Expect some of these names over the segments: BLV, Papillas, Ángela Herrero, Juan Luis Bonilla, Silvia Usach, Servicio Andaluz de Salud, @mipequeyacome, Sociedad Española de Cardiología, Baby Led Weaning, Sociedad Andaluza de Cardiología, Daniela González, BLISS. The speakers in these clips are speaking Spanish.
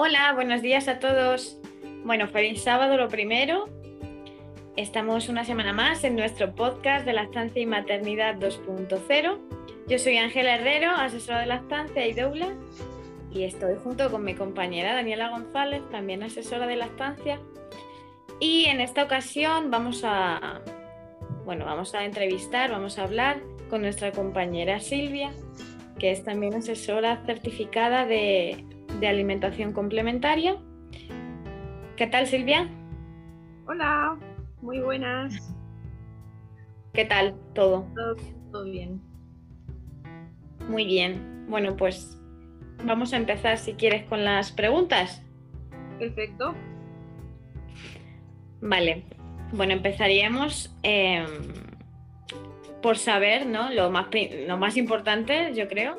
Hola, buenos días a todos. Bueno, feliz sábado lo primero. Estamos una semana más en nuestro podcast de Lactancia y Maternidad 2.0. Yo soy Ángela Herrero, asesora de lactancia y doula, y estoy junto con mi compañera Daniela González, también asesora de lactancia. Y en esta ocasión vamos a hablar con nuestra compañera Silvia, que es también asesora certificada de alimentación complementaria. ¿Qué tal, Silvia? Hola, muy buenas. ¿Qué tal todo? Todo bien. Muy bien. Bueno, pues vamos a empezar, si quieres, con las preguntas. Perfecto. Vale. Bueno, empezaríamos por saber, ¿no? Lo más importante, yo creo,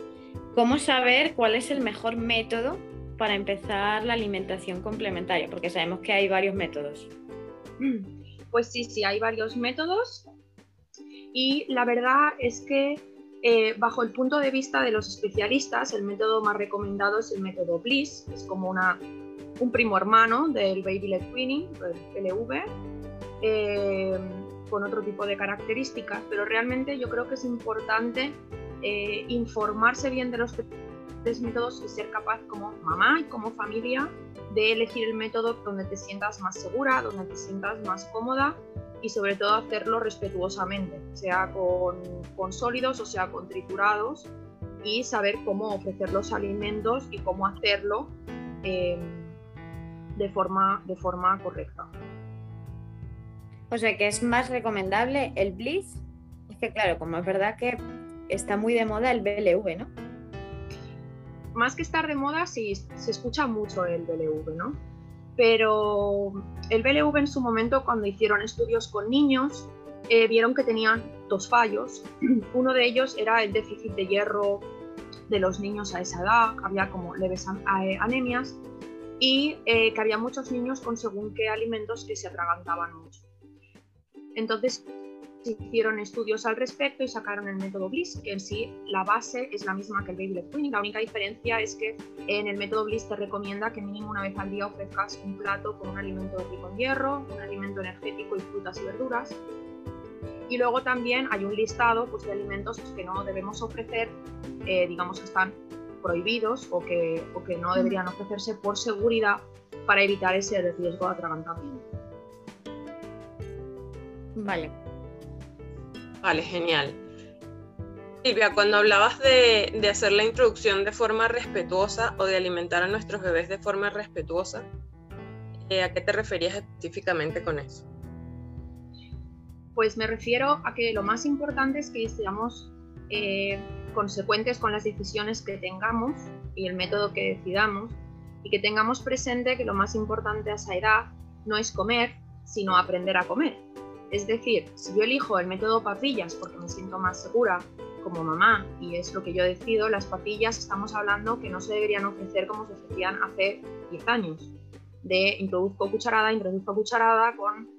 cómo saber cuál es el mejor método para empezar la alimentación complementaria, porque sabemos que hay varios métodos. Pues sí, hay varios métodos, y la verdad es que bajo el punto de vista de los especialistas, el método más recomendado es el método BLISS, es como un primo hermano del Baby Led Weaning, el LV, con otro tipo de características, pero realmente yo creo que es importante informarse bien de los tres métodos y ser capaz como mamá y como familia de elegir el método donde te sientas más segura, donde te sientas más cómoda, y sobre todo hacerlo respetuosamente, sea con sólidos o sea con triturados, y saber cómo ofrecer los alimentos y cómo hacerlo de forma correcta. O sea, que es más recomendable el BLISS. Es que claro, como es verdad que está muy de moda el BLV, ¿no? Más que estar de moda, sí, se escucha mucho el BLV, ¿no? Pero el BLV en su momento, cuando hicieron estudios con niños, vieron que tenían dos fallos. Uno de ellos era el déficit de hierro de los niños a esa edad, había como leves anemias, y que había muchos niños con según qué alimentos que se atragantaban mucho. Entonces, se hicieron estudios al respecto y sacaron el método BLISS, que en sí la base es la misma que el Baby Led Weaning. La única diferencia es que en el método BLISS te recomienda que mínimo una vez al día ofrezcas un plato con un alimento rico en hierro, un alimento energético y frutas y verduras. Y luego también hay un listado pues, de alimentos que no debemos ofrecer, digamos que están prohibidos o que no deberían ofrecerse por seguridad, para evitar ese riesgo de atragantamiento. Vale, genial. Silvia, cuando hablabas de hacer la introducción de forma respetuosa o de alimentar a nuestros bebés de forma respetuosa, ¿a qué te referías específicamente con eso? Pues me refiero a que lo más importante es que seamos consecuentes con las decisiones que tengamos y el método que decidamos, y que tengamos presente que lo más importante a esa edad no es comer, sino aprender a comer. Es decir, si yo elijo el método papillas porque me siento más segura como mamá y es lo que yo decido, las papillas estamos hablando que no se deberían ofrecer como se ofrecían hace 10 años. De introduzco cucharada con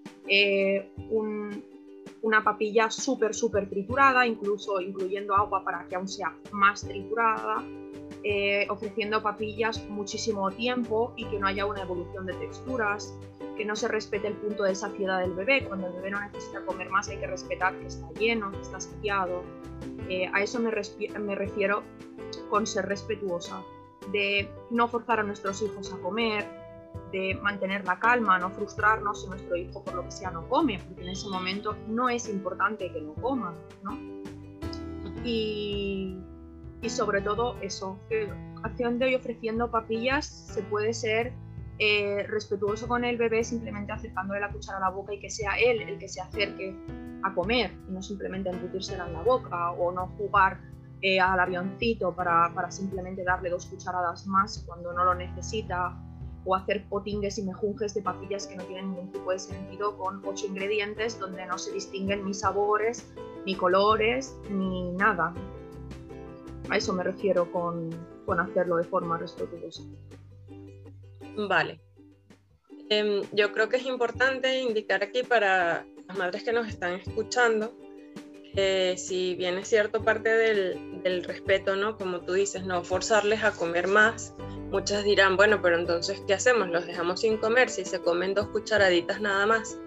una papilla súper triturada, incluso incluyendo agua para que aún sea más triturada, ofreciendo papillas muchísimo tiempo y que no haya una evolución de texturas, que no se respete el punto de saciedad del bebé. Cuando el bebé no necesita comer más, hay que respetar que está lleno, que está saciado. A eso me refiero con ser respetuosa, de no forzar a nuestros hijos a comer, de mantener la calma, no frustrarnos si nuestro hijo por lo que sea no come, porque en ese momento no es importante que no coma, ¿no? Y sobre todo eso, que haciendo y ofreciendo papillas se puede ser respetuoso con el bebé, simplemente acercándole la cuchara a la boca y que sea él el que se acerque a comer, y no simplemente embutírsela en la boca, o no jugar al avioncito para simplemente darle 2 cucharadas más cuando no lo necesita, o hacer potingues y mejunjes de papillas que no tienen ningún tipo de sentido, con 8 ingredientes donde no se distinguen ni sabores, ni colores, ni nada. A eso me refiero con hacerlo de forma respetuosa. Vale. Yo creo que es importante indicar aquí para las madres que nos están escuchando si bien es cierto parte del respeto, ¿no? Como tú dices, no forzarles a comer más. Muchas dirán, bueno, pero entonces, ¿qué hacemos? ¿Los dejamos sin comer si se comen 2 cucharaditas nada más?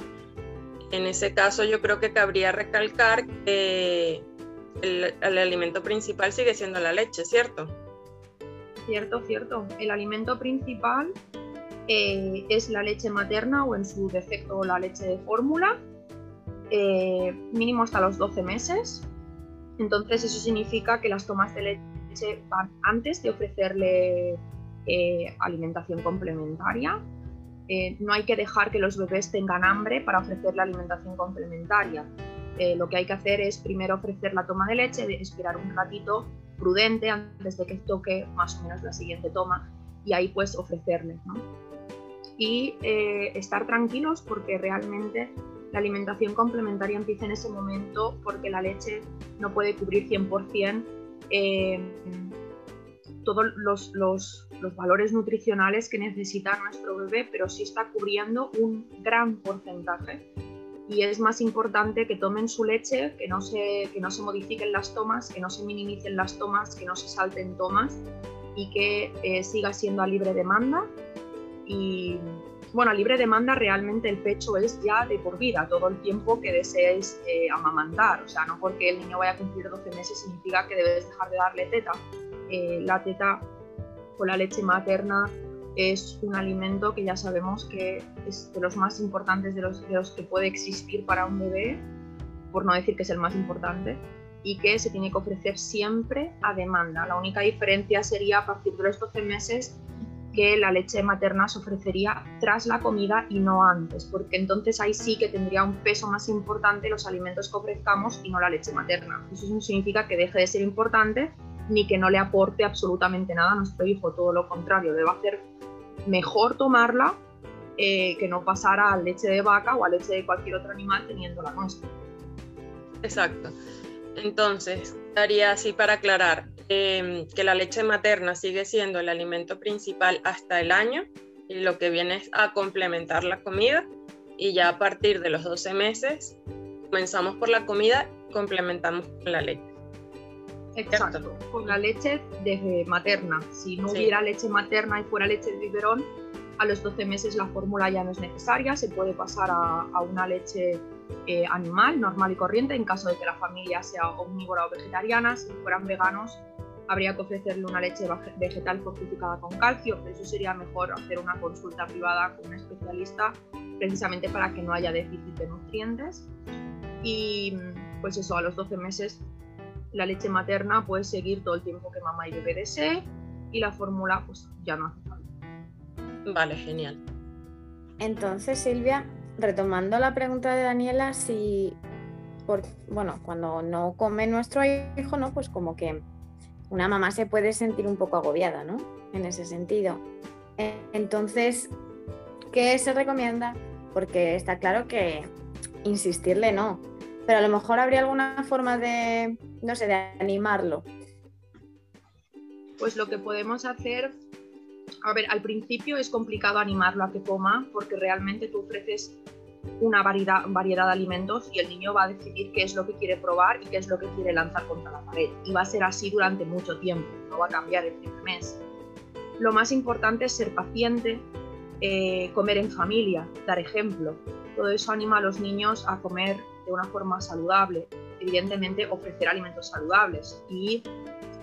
En ese caso yo creo que cabría recalcar que el alimento principal sigue siendo la leche, ¿cierto? Cierto. El alimento principal es la leche materna o en su defecto la leche de fórmula, mínimo hasta los 12 meses. Entonces eso significa que las tomas de leche van antes de ofrecerle alimentación complementaria. No hay que dejar que los bebés tengan hambre para ofrecerle alimentación complementaria. Lo que hay que hacer es primero ofrecer la toma de leche, esperar un ratito prudente antes de que toque más o menos la siguiente toma y ahí pues ofrecerles, ¿no? Y estar tranquilos porque realmente la alimentación complementaria empieza en ese momento porque la leche no puede cubrir 100% todos los valores nutricionales que necesita nuestro bebé, pero sí está cubriendo un gran porcentaje. Y es más importante que tomen su leche, que no se modifiquen las tomas, que no se minimicen las tomas, que no se salten tomas y que siga siendo a libre demanda. Y bueno, a libre demanda realmente el pecho es ya de por vida, todo el tiempo que desees amamantar. O sea, no porque el niño vaya a cumplir 12 meses significa que debes dejar de darle teta. La teta o la leche materna es un alimento que ya sabemos que es de los más importantes de los que puede existir para un bebé, por no decir que es el más importante, y que se tiene que ofrecer siempre a demanda. La única diferencia sería a partir de los 12 meses que la leche materna se ofrecería tras la comida y no antes, porque entonces ahí sí que tendría un peso más importante los alimentos que ofrezcamos y no la leche materna. Eso no significa que deje de ser importante ni que no le aporte absolutamente nada a nuestro hijo, todo lo contrario, debe hacer mejor tomarla que no pasar a leche de vaca o a leche de cualquier otro animal teniendo la nuestra. Exacto. Entonces, estaría así para aclarar que la leche materna sigue siendo el alimento principal hasta el año y lo que viene es a complementar la comida, y ya a partir de los 12 meses comenzamos por la comida y complementamos con la leche. Exacto, con la leche desde materna. Si no hubiera leche materna y fuera leche de biberón, a los 12 meses la fórmula ya no es necesaria, se puede pasar a una leche animal, normal y corriente, en caso de que la familia sea omnívora o vegetariana. Si fueran veganos, habría que ofrecerle una leche vegetal fortificada con calcio, pero eso sería mejor hacer una consulta privada con un especialista, precisamente para que no haya déficit de nutrientes. Y pues eso, a los 12 meses... la leche materna puede seguir todo el tiempo que mamá y bebé desee y la fórmula pues ya no hace falta. Vale, genial. Entonces, Silvia, retomando la pregunta de Daniela, cuando no come nuestro hijo, ¿no? Pues como que una mamá se puede sentir un poco agobiada, ¿no? En ese sentido. Entonces, ¿qué se recomienda? Porque está claro que insistirle no, pero a lo mejor habría alguna forma de, no sé, de animarlo. Pues lo que podemos hacer, al principio es complicado animarlo a que coma, porque realmente tú ofreces una variedad de alimentos y el niño va a decidir qué es lo que quiere probar y qué es lo que quiere lanzar contra la pared. Y va a ser así durante mucho tiempo, no va a cambiar el primer mes. Lo más importante es ser paciente, comer en familia, dar ejemplo. Todo eso anima a los niños a comer de una forma saludable, evidentemente ofrecer alimentos saludables y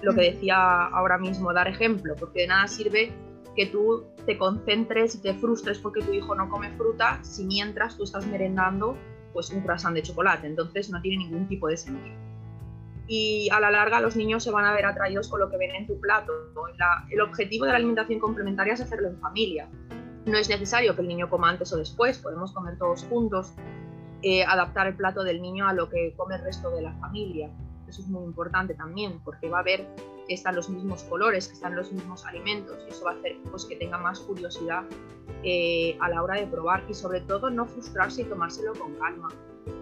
lo que decía ahora mismo, dar ejemplo, porque de nada sirve que tú te concentres y te frustres porque tu hijo no come fruta si mientras tú estás merendando pues un croissant de chocolate, entonces no tiene ningún tipo de sentido. Y a la larga los niños se van a ver atraídos con lo que ven en tu plato, ¿no? El objetivo de la alimentación complementaria es hacerlo en familia, no es necesario que el niño coma antes o después, podemos comer todos juntos. Adaptar el plato del niño a lo que come el resto de la familia. Eso es muy importante también, porque va a ver que están los mismos colores, que están los mismos alimentos, y eso va a hacer pues, que tenga más curiosidad a la hora de probar y sobre todo no frustrarse y tomárselo con calma.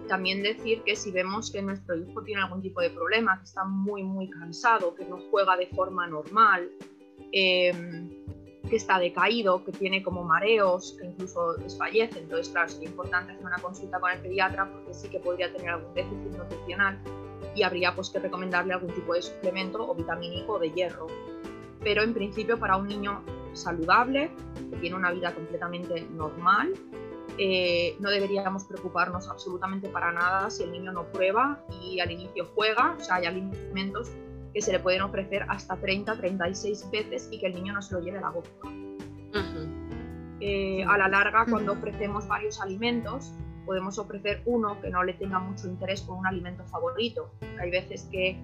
También decir que si vemos que nuestro hijo tiene algún tipo de problema, que está muy cansado, que no juega de forma normal, que está decaído, que tiene como mareos, que incluso desfallece. Entonces, claro, es importante hacer una consulta con el pediatra porque sí que podría tener algún déficit nutricional aquí habría pues que recomendarle algún tipo de suplemento o vitamínico o de hierro. Pero en principio para un niño saludable, que tiene una vida completamente normal, no deberíamos preocuparnos absolutamente para nada si el niño no prueba y al inicio juega. O sea, hay alimentos que se le pueden ofrecer hasta 30, 36 veces y que el niño no se lo lleve a la boca. A la larga, cuando ofrecemos varios alimentos, podemos ofrecer uno que no le tenga mucho interés por un alimento favorito. Hay veces que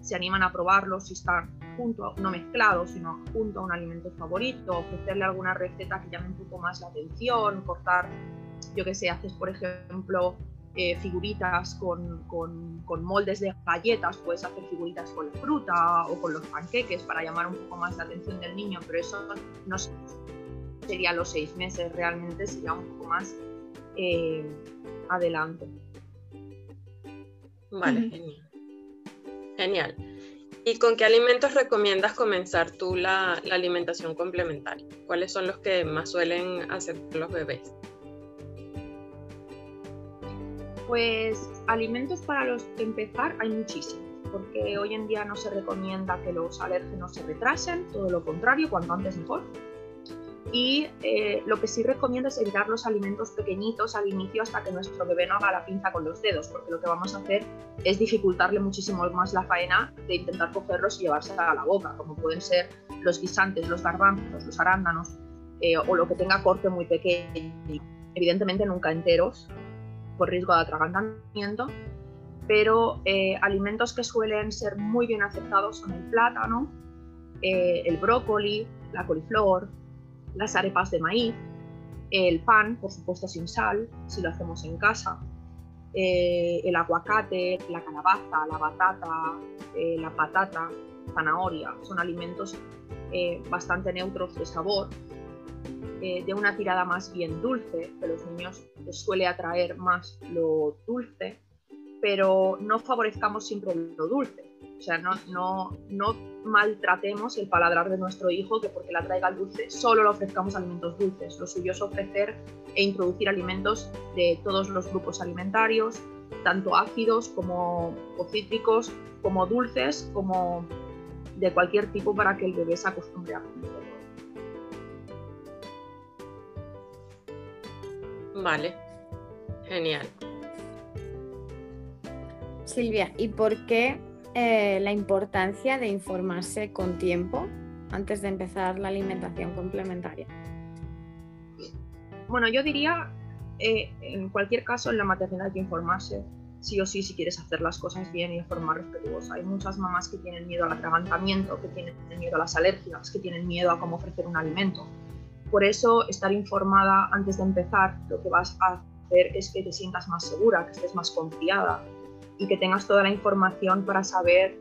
se animan a probarlo si están junto, no mezclado, sino junto a un alimento favorito, ofrecerle alguna receta que llame un poco más la atención, cortar, yo qué sé, haces por ejemplo figuritas con moldes de galletas, puedes hacer figuritas con la fruta o con los panqueques para llamar un poco más la atención del niño, pero eso no sería los 6 meses, realmente sería un poco más adelante. Vale, genial. Genial. ¿Y con qué alimentos recomiendas comenzar tú la alimentación complementaria? ¿Cuáles son los que más suelen hacer los bebés? Pues alimentos para los que empezar hay muchísimos, porque hoy en día no se recomienda que los alérgenos se retrasen, todo lo contrario, cuanto antes mejor. Y lo que sí recomiendo es evitar los alimentos pequeñitos al inicio hasta que nuestro bebé no haga la pinza con los dedos, porque lo que vamos a hacer es dificultarle muchísimo más la faena de intentar cogerlos y llevarse a la boca, como pueden ser los guisantes, los garbanzos, los arándanos o lo que tenga corte muy pequeño. Evidentemente nunca enteros, por riesgo de atragantamiento, pero alimentos que suelen ser muy bien aceptados son el plátano, el brócoli, la coliflor, las arepas de maíz, el pan, por supuesto sin sal, si lo hacemos en casa, el aguacate, la calabaza, la batata, la patata, zanahoria, son alimentos bastante neutros de sabor, de una tirada más bien dulce, que a los niños les suele atraer más lo dulce, pero no favorezcamos siempre lo dulce. O sea, no maltratemos el paladar de nuestro hijo, que porque le atraiga el dulce solo le ofrezcamos alimentos dulces. Lo suyo es ofrecer e introducir alimentos de todos los grupos alimentarios, tanto ácidos como cítricos, como dulces, como de cualquier tipo, para que el bebé se acostumbre a comerlo. Vale, genial. Silvia, ¿y por qué la importancia de informarse con tiempo antes de empezar la alimentación complementaria? Bueno, yo diría, en cualquier caso, en la maternidad hay que informarse sí o sí si quieres hacer las cosas bien y de forma respetuosa. Hay muchas mamás que tienen miedo al atragantamiento, que tienen miedo a las alergias, que tienen miedo a cómo ofrecer un alimento. Por eso, estar informada antes de empezar lo que vas a hacer es que te sientas más segura, que estés más confiada y que tengas toda la información para saber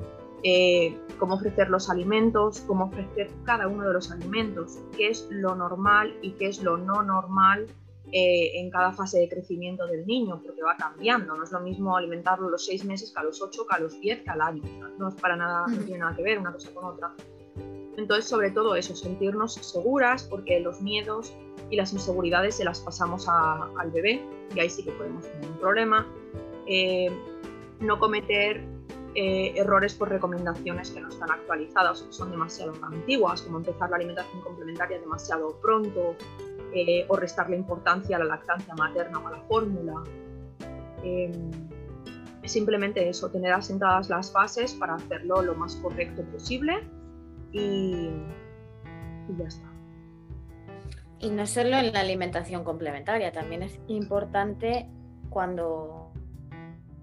cómo ofrecer los alimentos, cómo ofrecer cada uno de los alimentos, qué es lo normal y qué es lo no normal en cada fase de crecimiento del niño, porque va cambiando. No es lo mismo alimentarlo a los 6 meses que a los 8, que a los 10, que al año. No es para nada, no tiene nada que ver una cosa con otra. Entonces, sobre todo eso, sentirnos seguras, porque los miedos y las inseguridades se las pasamos al bebé, y ahí sí que podemos tener un problema. No cometer errores por recomendaciones que no están actualizadas, que son demasiado antiguas, como empezar la alimentación complementaria demasiado pronto o restarle importancia a la lactancia materna o a la fórmula. Simplemente eso, tener asentadas las bases para hacerlo lo más correcto posible y ya está. Y no solo en la alimentación complementaria, también es importante cuando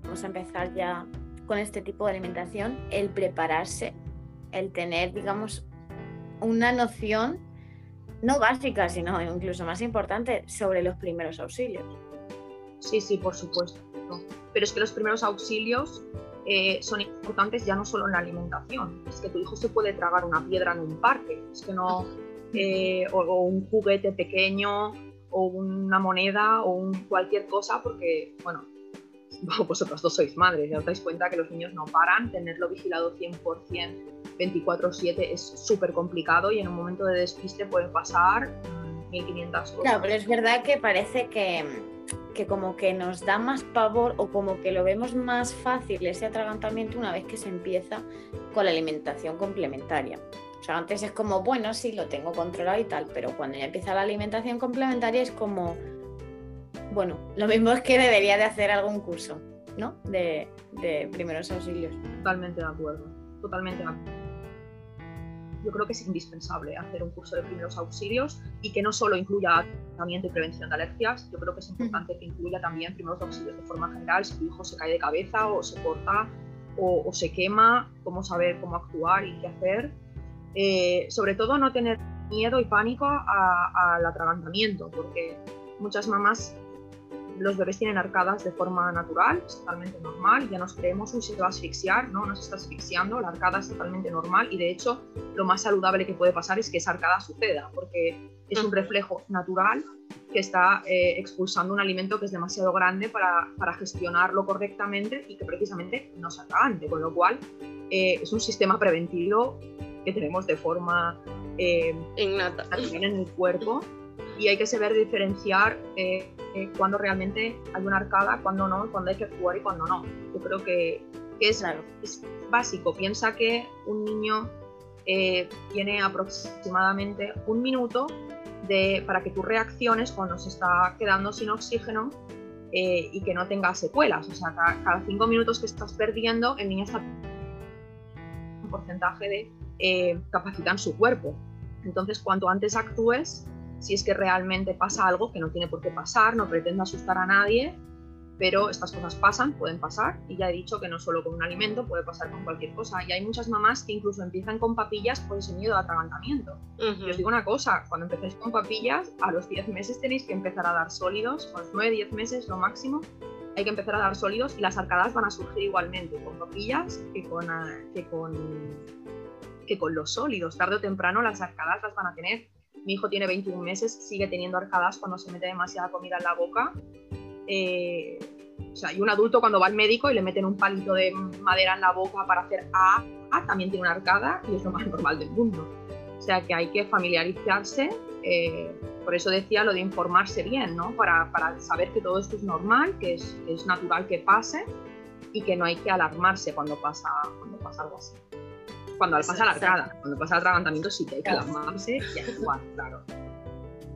vamos a empezar ya con este tipo de alimentación, el prepararse, el tener, digamos, una noción no básica, sino incluso más importante sobre los primeros auxilios. Sí, sí, por supuesto. Pero es que los primeros auxilios son importantes ya no solo en la alimentación. Es que tu hijo se puede tragar una piedra en un parque, es que no, o un juguete pequeño, o una moneda, o cualquier cosa, porque, bueno, vosotras dos sois madres, ya os dais cuenta que los niños no paran, tenerlo vigilado 100%, 24/7 es súper complicado y en un momento de despiste pueden pasar 1500 cosas. Claro, pero es verdad que parece que que como que nos da más pavor o como que lo vemos más fácil ese atragantamiento una vez que se empieza con la alimentación complementaria. O sea, antes es como, bueno, sí, lo tengo controlado y tal, pero cuando ya empieza la alimentación complementaria es como, bueno, lo mismo es que debería de hacer algún curso, ¿no? De primeros auxilios. Totalmente de acuerdo, totalmente de acuerdo. Yo creo que es indispensable hacer un curso de primeros auxilios y que no solo incluya tratamiento y prevención de alergias. Yo creo que es importante que incluya también primeros auxilios de forma general. Si tu hijo se cae de cabeza o se corta o se quema, cómo saber cómo actuar y qué hacer. Sobre todo no tener miedo y pánico al atragantamiento, porque muchas mamás, los bebés tienen arcadas de forma natural, es totalmente normal, ya nos creemos, uy, se va a asfixiar, no, no se está asfixiando, la arcada es totalmente normal y de hecho lo más saludable que puede pasar es que esa arcada suceda, porque es un reflejo natural que está expulsando un alimento que es demasiado grande para gestionarlo correctamente y que precisamente no se atragante, con lo cual es un sistema preventivo que tenemos de forma innata en el cuerpo. Y hay que saber diferenciar cuando realmente hay una arcada, cuando no, cuando hay que actuar y cuando no. Yo creo que es básico. Piensa que un niño tiene aproximadamente un minuto para que tú reacciones cuando se está quedando sin oxígeno y que no tenga secuelas. O sea, cada 5 minutos que estás perdiendo, el niño está un porcentaje de capacidad en su cuerpo. Entonces, cuanto antes actúes, si es que realmente pasa algo que no tiene por qué pasar, no pretendo asustar a nadie, pero estas cosas pasan, pueden pasar, y ya he dicho que no solo con un alimento, puede pasar con cualquier cosa. Y hay muchas mamás que incluso empiezan con papillas por ese miedo de atragantamiento. Y os digo una cosa, cuando empecéis con papillas, a los 10 meses tenéis que empezar a dar sólidos, a los 9-10 meses lo máximo, hay que empezar a dar sólidos y las arcadas van a surgir igualmente con papillas que con los sólidos. Tarde o temprano las arcadas las van a tener. Mi hijo tiene 21 meses, sigue teniendo arcadas cuando se mete demasiada comida en la boca. O sea, y un adulto cuando va al médico y le meten un palito de madera en la boca para hacer AA, también tiene una arcada y es lo más normal del mundo. O sea, que hay que familiarizarse. Por eso decía lo de informarse bien, ¿no? Para saber que todo esto es normal, que es natural que pase y que no hay que alarmarse cuando pasa algo así. Cuando pasa la arcada, cuando pasa el atragantamiento sí que hay que alarmarse y actuar,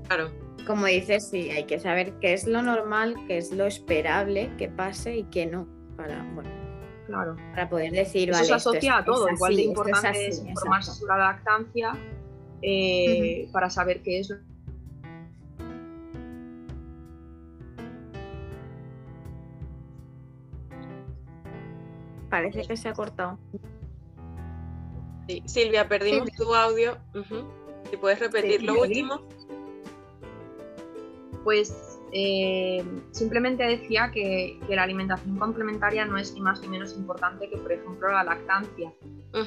claro. Como dices, sí, hay que saber qué es lo normal, qué es lo esperable que pase y qué no, para poder decir, eso vale, se asocia a todo, igual de importante es informarse sobre la lactancia para saber qué es. Parece que se ha cortado. Sí. Silvia, perdimos tu audio. ¿Te puedes repetir lo último? Pues simplemente decía que la alimentación complementaria no es ni más ni menos importante que, por ejemplo, la lactancia.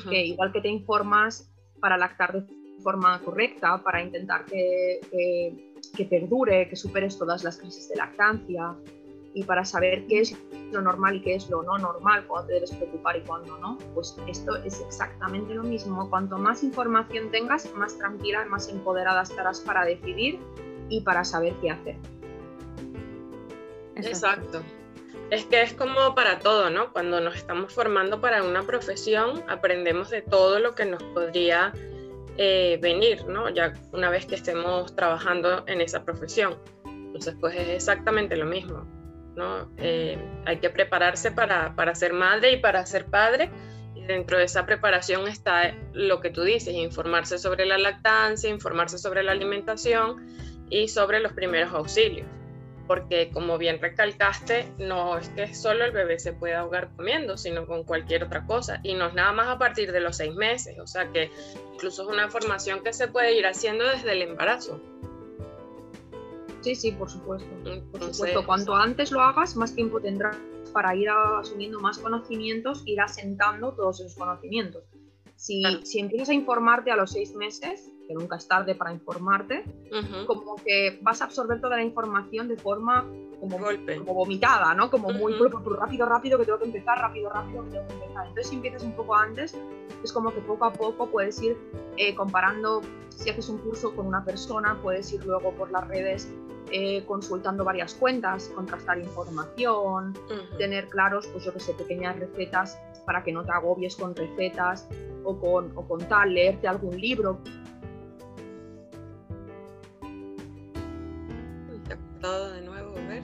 Que igual que te informas para lactar de forma correcta, para intentar que perdure, que superes todas las crisis de lactancia y para saber qué es lo normal y qué es lo no normal, cuándo te debes preocupar y cuándo no, pues esto es exactamente lo mismo. Cuanto más información tengas, más tranquila, más empoderada estarás para decidir y para saber qué hacer. Exacto. Es que es como para todo, ¿no? Cuando nos estamos formando para una profesión, aprendemos de todo lo que nos podría venir, ¿no? Ya una vez que estemos trabajando en esa profesión. Entonces, pues es exactamente lo mismo, ¿no? Hay que prepararse para ser madre y para ser padre, y dentro de esa preparación está lo que tú dices, informarse sobre la lactancia, informarse sobre la alimentación y sobre los primeros auxilios, porque como bien recalcaste, no es que solo el bebé se pueda ahogar comiendo, sino con cualquier otra cosa, y no es nada más a partir de los 6 meses, o sea que incluso es una formación que se puede ir haciendo desde el embarazo. Sí, por supuesto. Entonces, cuanto antes lo hagas, más tiempo tendrás para ir asumiendo más conocimientos, ir asentando todos esos conocimientos. Si empiezas a informarte a los 6 meses, que nunca es tarde para informarte, como que vas a absorber toda la información de forma como vomitada, ¿no? Como muy rápido, que tengo que empezar, rápido, que tengo que empezar. Entonces, si empiezas un poco antes, es como que poco a poco puedes ir comparando. Si haces un curso con una persona, puedes ir luego por las redes consultando varias cuentas, contrastar información, tener claros, pues yo que sé, pequeñas recetas para que no te agobies con recetas o con tal, leerte algún libro. Te ha cortado de nuevo, a ver.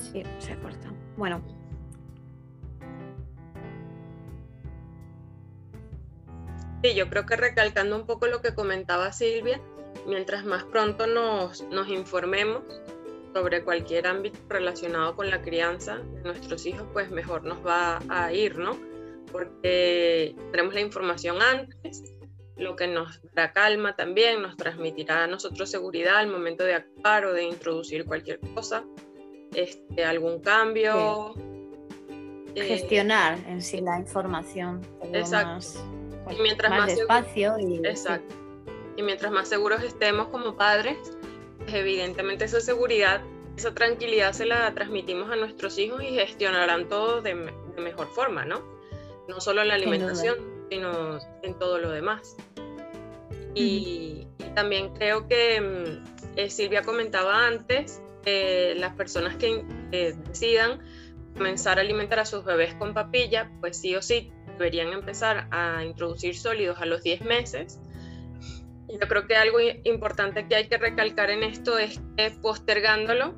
Sí, se corta. Bueno. Sí, yo creo que recalcando un poco lo que comentaba Silvia, mientras más pronto nos informemos sobre cualquier ámbito relacionado con la crianza de nuestros hijos, pues mejor nos va a ir, ¿no? Porque tenemos la información antes, lo que nos dará calma también, nos transmitirá a nosotros seguridad al momento de actuar o de introducir cualquier cosa. Algún cambio. Sí. Gestionar en sí la información. Exacto. Y mientras más despacio. Exacto. Y mientras más seguros estemos como padres, pues evidentemente esa seguridad, esa tranquilidad se la transmitimos a nuestros hijos y gestionarán todo de mejor forma, ¿no? No solo en la alimentación, sino en todo lo demás. Y también creo que Silvia comentaba antes, las personas que decidan comenzar a alimentar a sus bebés con papilla, pues sí o sí deberían empezar a introducir sólidos a los 10 meses. Yo creo que algo importante que hay que recalcar en esto es que postergándolo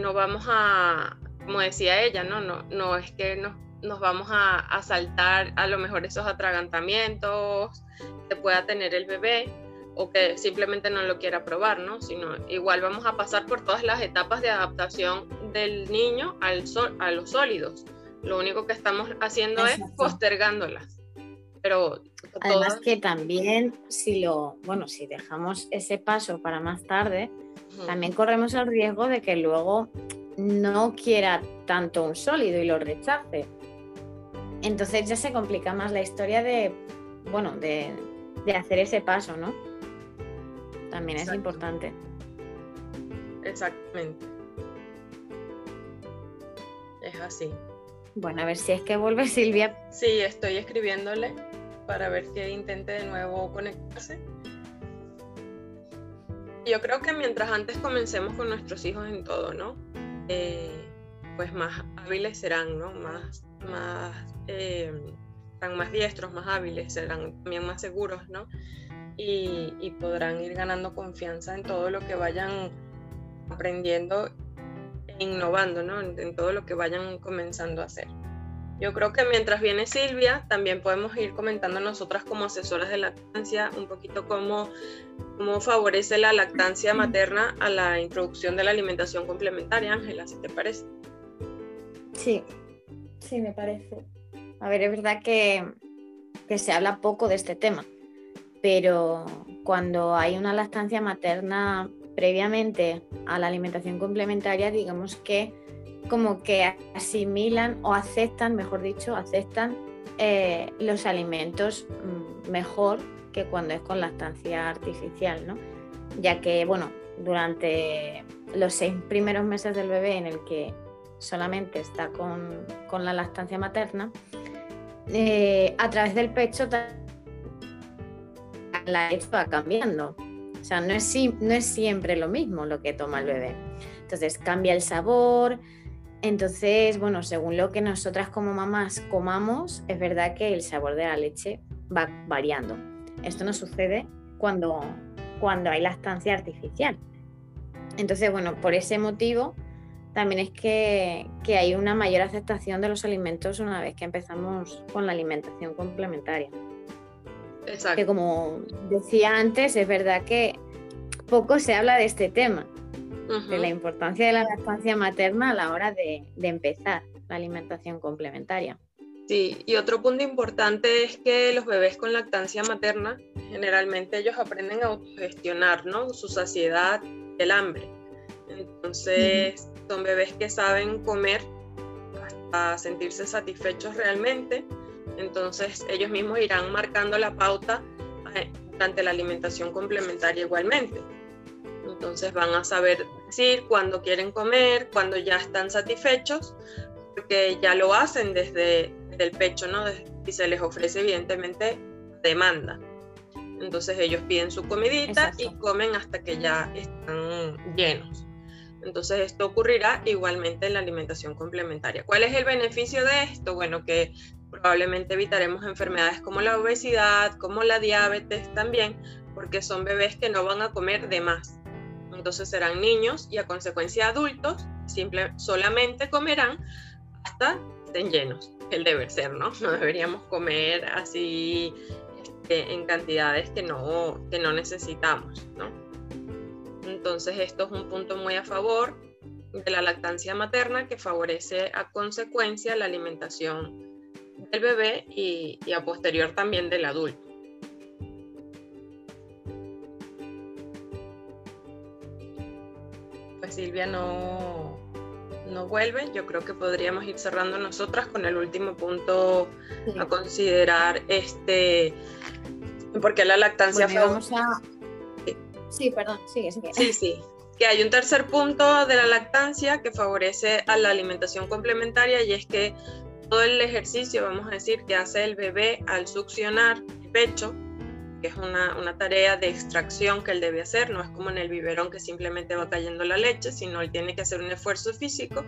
no vamos a, como decía ella, no es que nos vamos a saltar a lo mejor esos atragantamientos que pueda tener el bebé, o que simplemente no lo quiera probar, ¿no? Sino igual vamos a pasar por todas las etapas de adaptación del niño a los sólidos. Lo único que estamos haciendo es postergándolas. Pero además que también si dejamos ese paso para más tarde, también corremos el riesgo de que luego no quiera tanto un sólido y lo rechace. Entonces ya se complica más la historia de hacer ese paso, ¿no? También es importante. Exactamente. Es así. Bueno, a ver si es que vuelve Silvia. Sí, estoy escribiéndole para ver si intente de nuevo conectarse. Yo creo que mientras antes comencemos con nuestros hijos en todo, ¿no? Pues más hábiles serán, ¿no? Serán más diestros, más hábiles, serán también más seguros, ¿no? Y podrán ir ganando confianza en todo lo que vayan aprendiendo e innovando, ¿no? En todo lo que vayan comenzando a hacer. Yo creo que mientras viene Silvia, también podemos ir comentando nosotras como asesoras de lactancia un poquito cómo favorece la lactancia materna a la introducción de la alimentación complementaria, Ángela, ¿sí te parece? Sí, me parece. A ver, es verdad que se habla poco de este tema, pero cuando hay una lactancia materna previamente a la alimentación complementaria, digamos que como que asimilan o aceptan los alimentos mejor que cuando es con lactancia artificial, ¿no? Ya que, durante los 6 primeros meses del bebé en el que solamente está con la lactancia materna, a través del pecho la leche va cambiando, o sea, no es siempre lo mismo lo que toma el bebé, entonces cambia el sabor, entonces según lo que nosotras como mamás comamos, es verdad que el sabor de la leche va variando. Esto no sucede cuando hay lactancia artificial, entonces por ese motivo también es que hay una mayor aceptación de los alimentos una vez que empezamos con la alimentación complementaria. Exacto. Que como decía antes, es verdad que poco se habla de este tema, de la importancia de la lactancia materna a la hora de empezar la alimentación complementaria. Sí, y otro punto importante es que los bebés con lactancia materna, generalmente ellos aprenden a autogestionar, ¿no? Su saciedad, el hambre. Entonces, son bebés que saben comer hasta sentirse satisfechos realmente. Entonces, ellos mismos irán marcando la pauta durante la alimentación complementaria igualmente. Entonces, van a saber decir cuándo quieren comer, cuándo ya están satisfechos, porque ya lo hacen desde el pecho, ¿no? Y se les ofrece evidentemente demanda. Entonces ellos piden su comidita y comen hasta que ya están llenos. Entonces esto ocurrirá igualmente en la alimentación complementaria. ¿Cuál es el beneficio de esto? Bueno, que probablemente evitaremos enfermedades como la obesidad, como la diabetes también, porque son bebés que no van a comer de más. Entonces serán niños y a consecuencia adultos, solamente comerán hasta estén llenos. El deber ser, ¿no? No deberíamos comer así en cantidades que no necesitamos, ¿no? Entonces esto es un punto muy a favor de la lactancia materna, que favorece a consecuencia la alimentación del bebé y a posterior también del adulto. Pues Silvia no vuelve, yo creo que podríamos ir cerrando nosotras con el último punto a considerar, porque la lactancia... Bueno, sí, perdón, sigue. Sí, que hay un tercer punto de la lactancia que favorece a la alimentación complementaria, y es que todo el ejercicio, vamos a decir, que hace el bebé al succionar el pecho, que es una tarea de extracción que él debe hacer, no es como en el biberón que simplemente va cayendo la leche, sino él tiene que hacer un esfuerzo físico.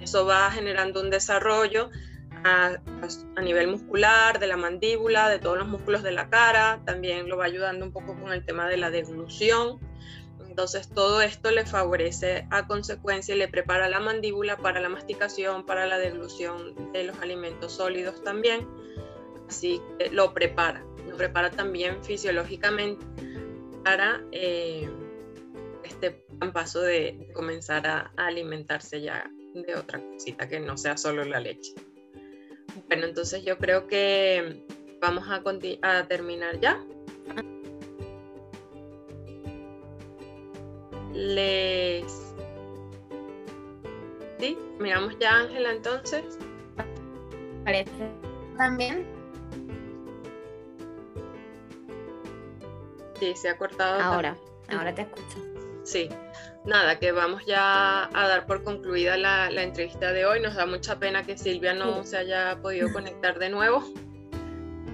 Eso va generando un desarrollo a nivel muscular, de la mandíbula, de todos los músculos de la cara, también lo va ayudando un poco con el tema de la deglución. Entonces todo esto le favorece a consecuencia y le prepara la mandíbula para la masticación, para la deglución de los alimentos sólidos también, así que lo prepara. Nos prepara también fisiológicamente para este paso de comenzar a alimentarse ya de otra cosita que no sea solo la leche. Bueno, entonces yo creo que vamos a terminar ya. ¿Sí? ¿Miramos ya, Ángela, entonces? Parece también. Sí, se ha cortado. Ahora te escucho. Sí, nada, que vamos ya a dar por concluida la entrevista de hoy. Nos da mucha pena que Silvia no se haya podido conectar de nuevo.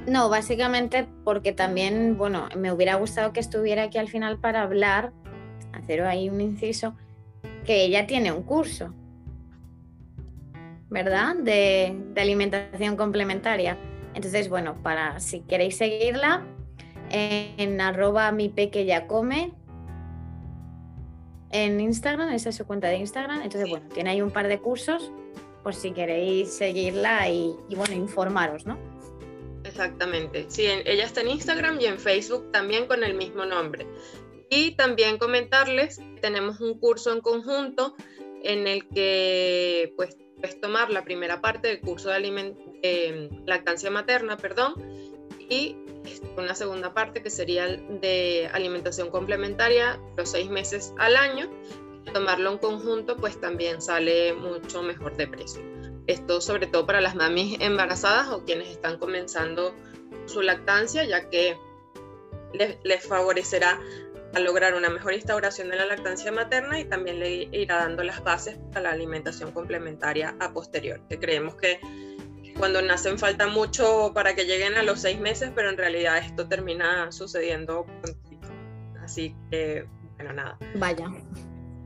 No, básicamente porque también, bueno, me hubiera gustado que estuviera aquí al final para hablar, hacer ahí un inciso, que ella tiene un curso, ¿verdad? De alimentación complementaria. Entonces, bueno, para si queréis seguirla, en @mipequeyacome en Instagram, esa es su cuenta de Instagram. Entonces, bueno, tiene ahí un par de cursos por si queréis seguirla y bueno, informaros, ¿no? Exactamente, sí, ella está en Instagram y en Facebook también con el mismo nombre. Y también comentarles que tenemos un curso en conjunto en el que pues puedes tomar la primera parte del curso de lactancia materna, y una segunda parte que sería de alimentación complementaria los 6 meses al año. Tomarlo en conjunto pues también sale mucho mejor de precio. Esto sobre todo para las mamis embarazadas o quienes están comenzando su lactancia, ya que les favorecerá a lograr una mejor instauración de la lactancia materna y también le irá dando las bases para la alimentación complementaria a posterior, que creemos que cuando nacen falta mucho para que lleguen a los 6 meses, pero en realidad esto termina sucediendo contigo. Así que, bueno, nada. Vaya.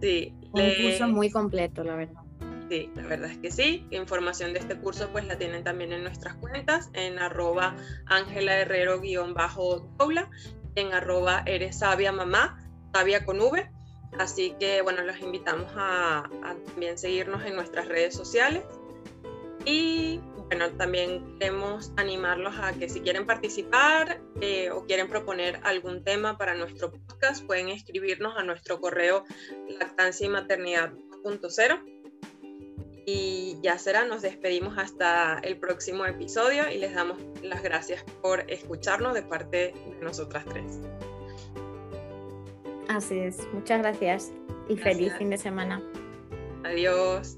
Sí. Un curso muy completo, la verdad. Sí, la verdad es que sí. Información de este curso pues la tienen también en nuestras cuentas, en @angelaherrero_doula, en @eresabiamamá, sabia con V. Así que, bueno, los invitamos a también seguirnos en nuestras redes sociales. Y bueno, también queremos animarlos a que si quieren participar o quieren proponer algún tema para nuestro podcast, pueden escribirnos a nuestro correo lactanciaymaternidad.0. Y ya será, nos despedimos hasta el próximo episodio y les damos las gracias por escucharnos de parte de nosotras tres. Así es, muchas gracias y feliz fin de semana. Adiós.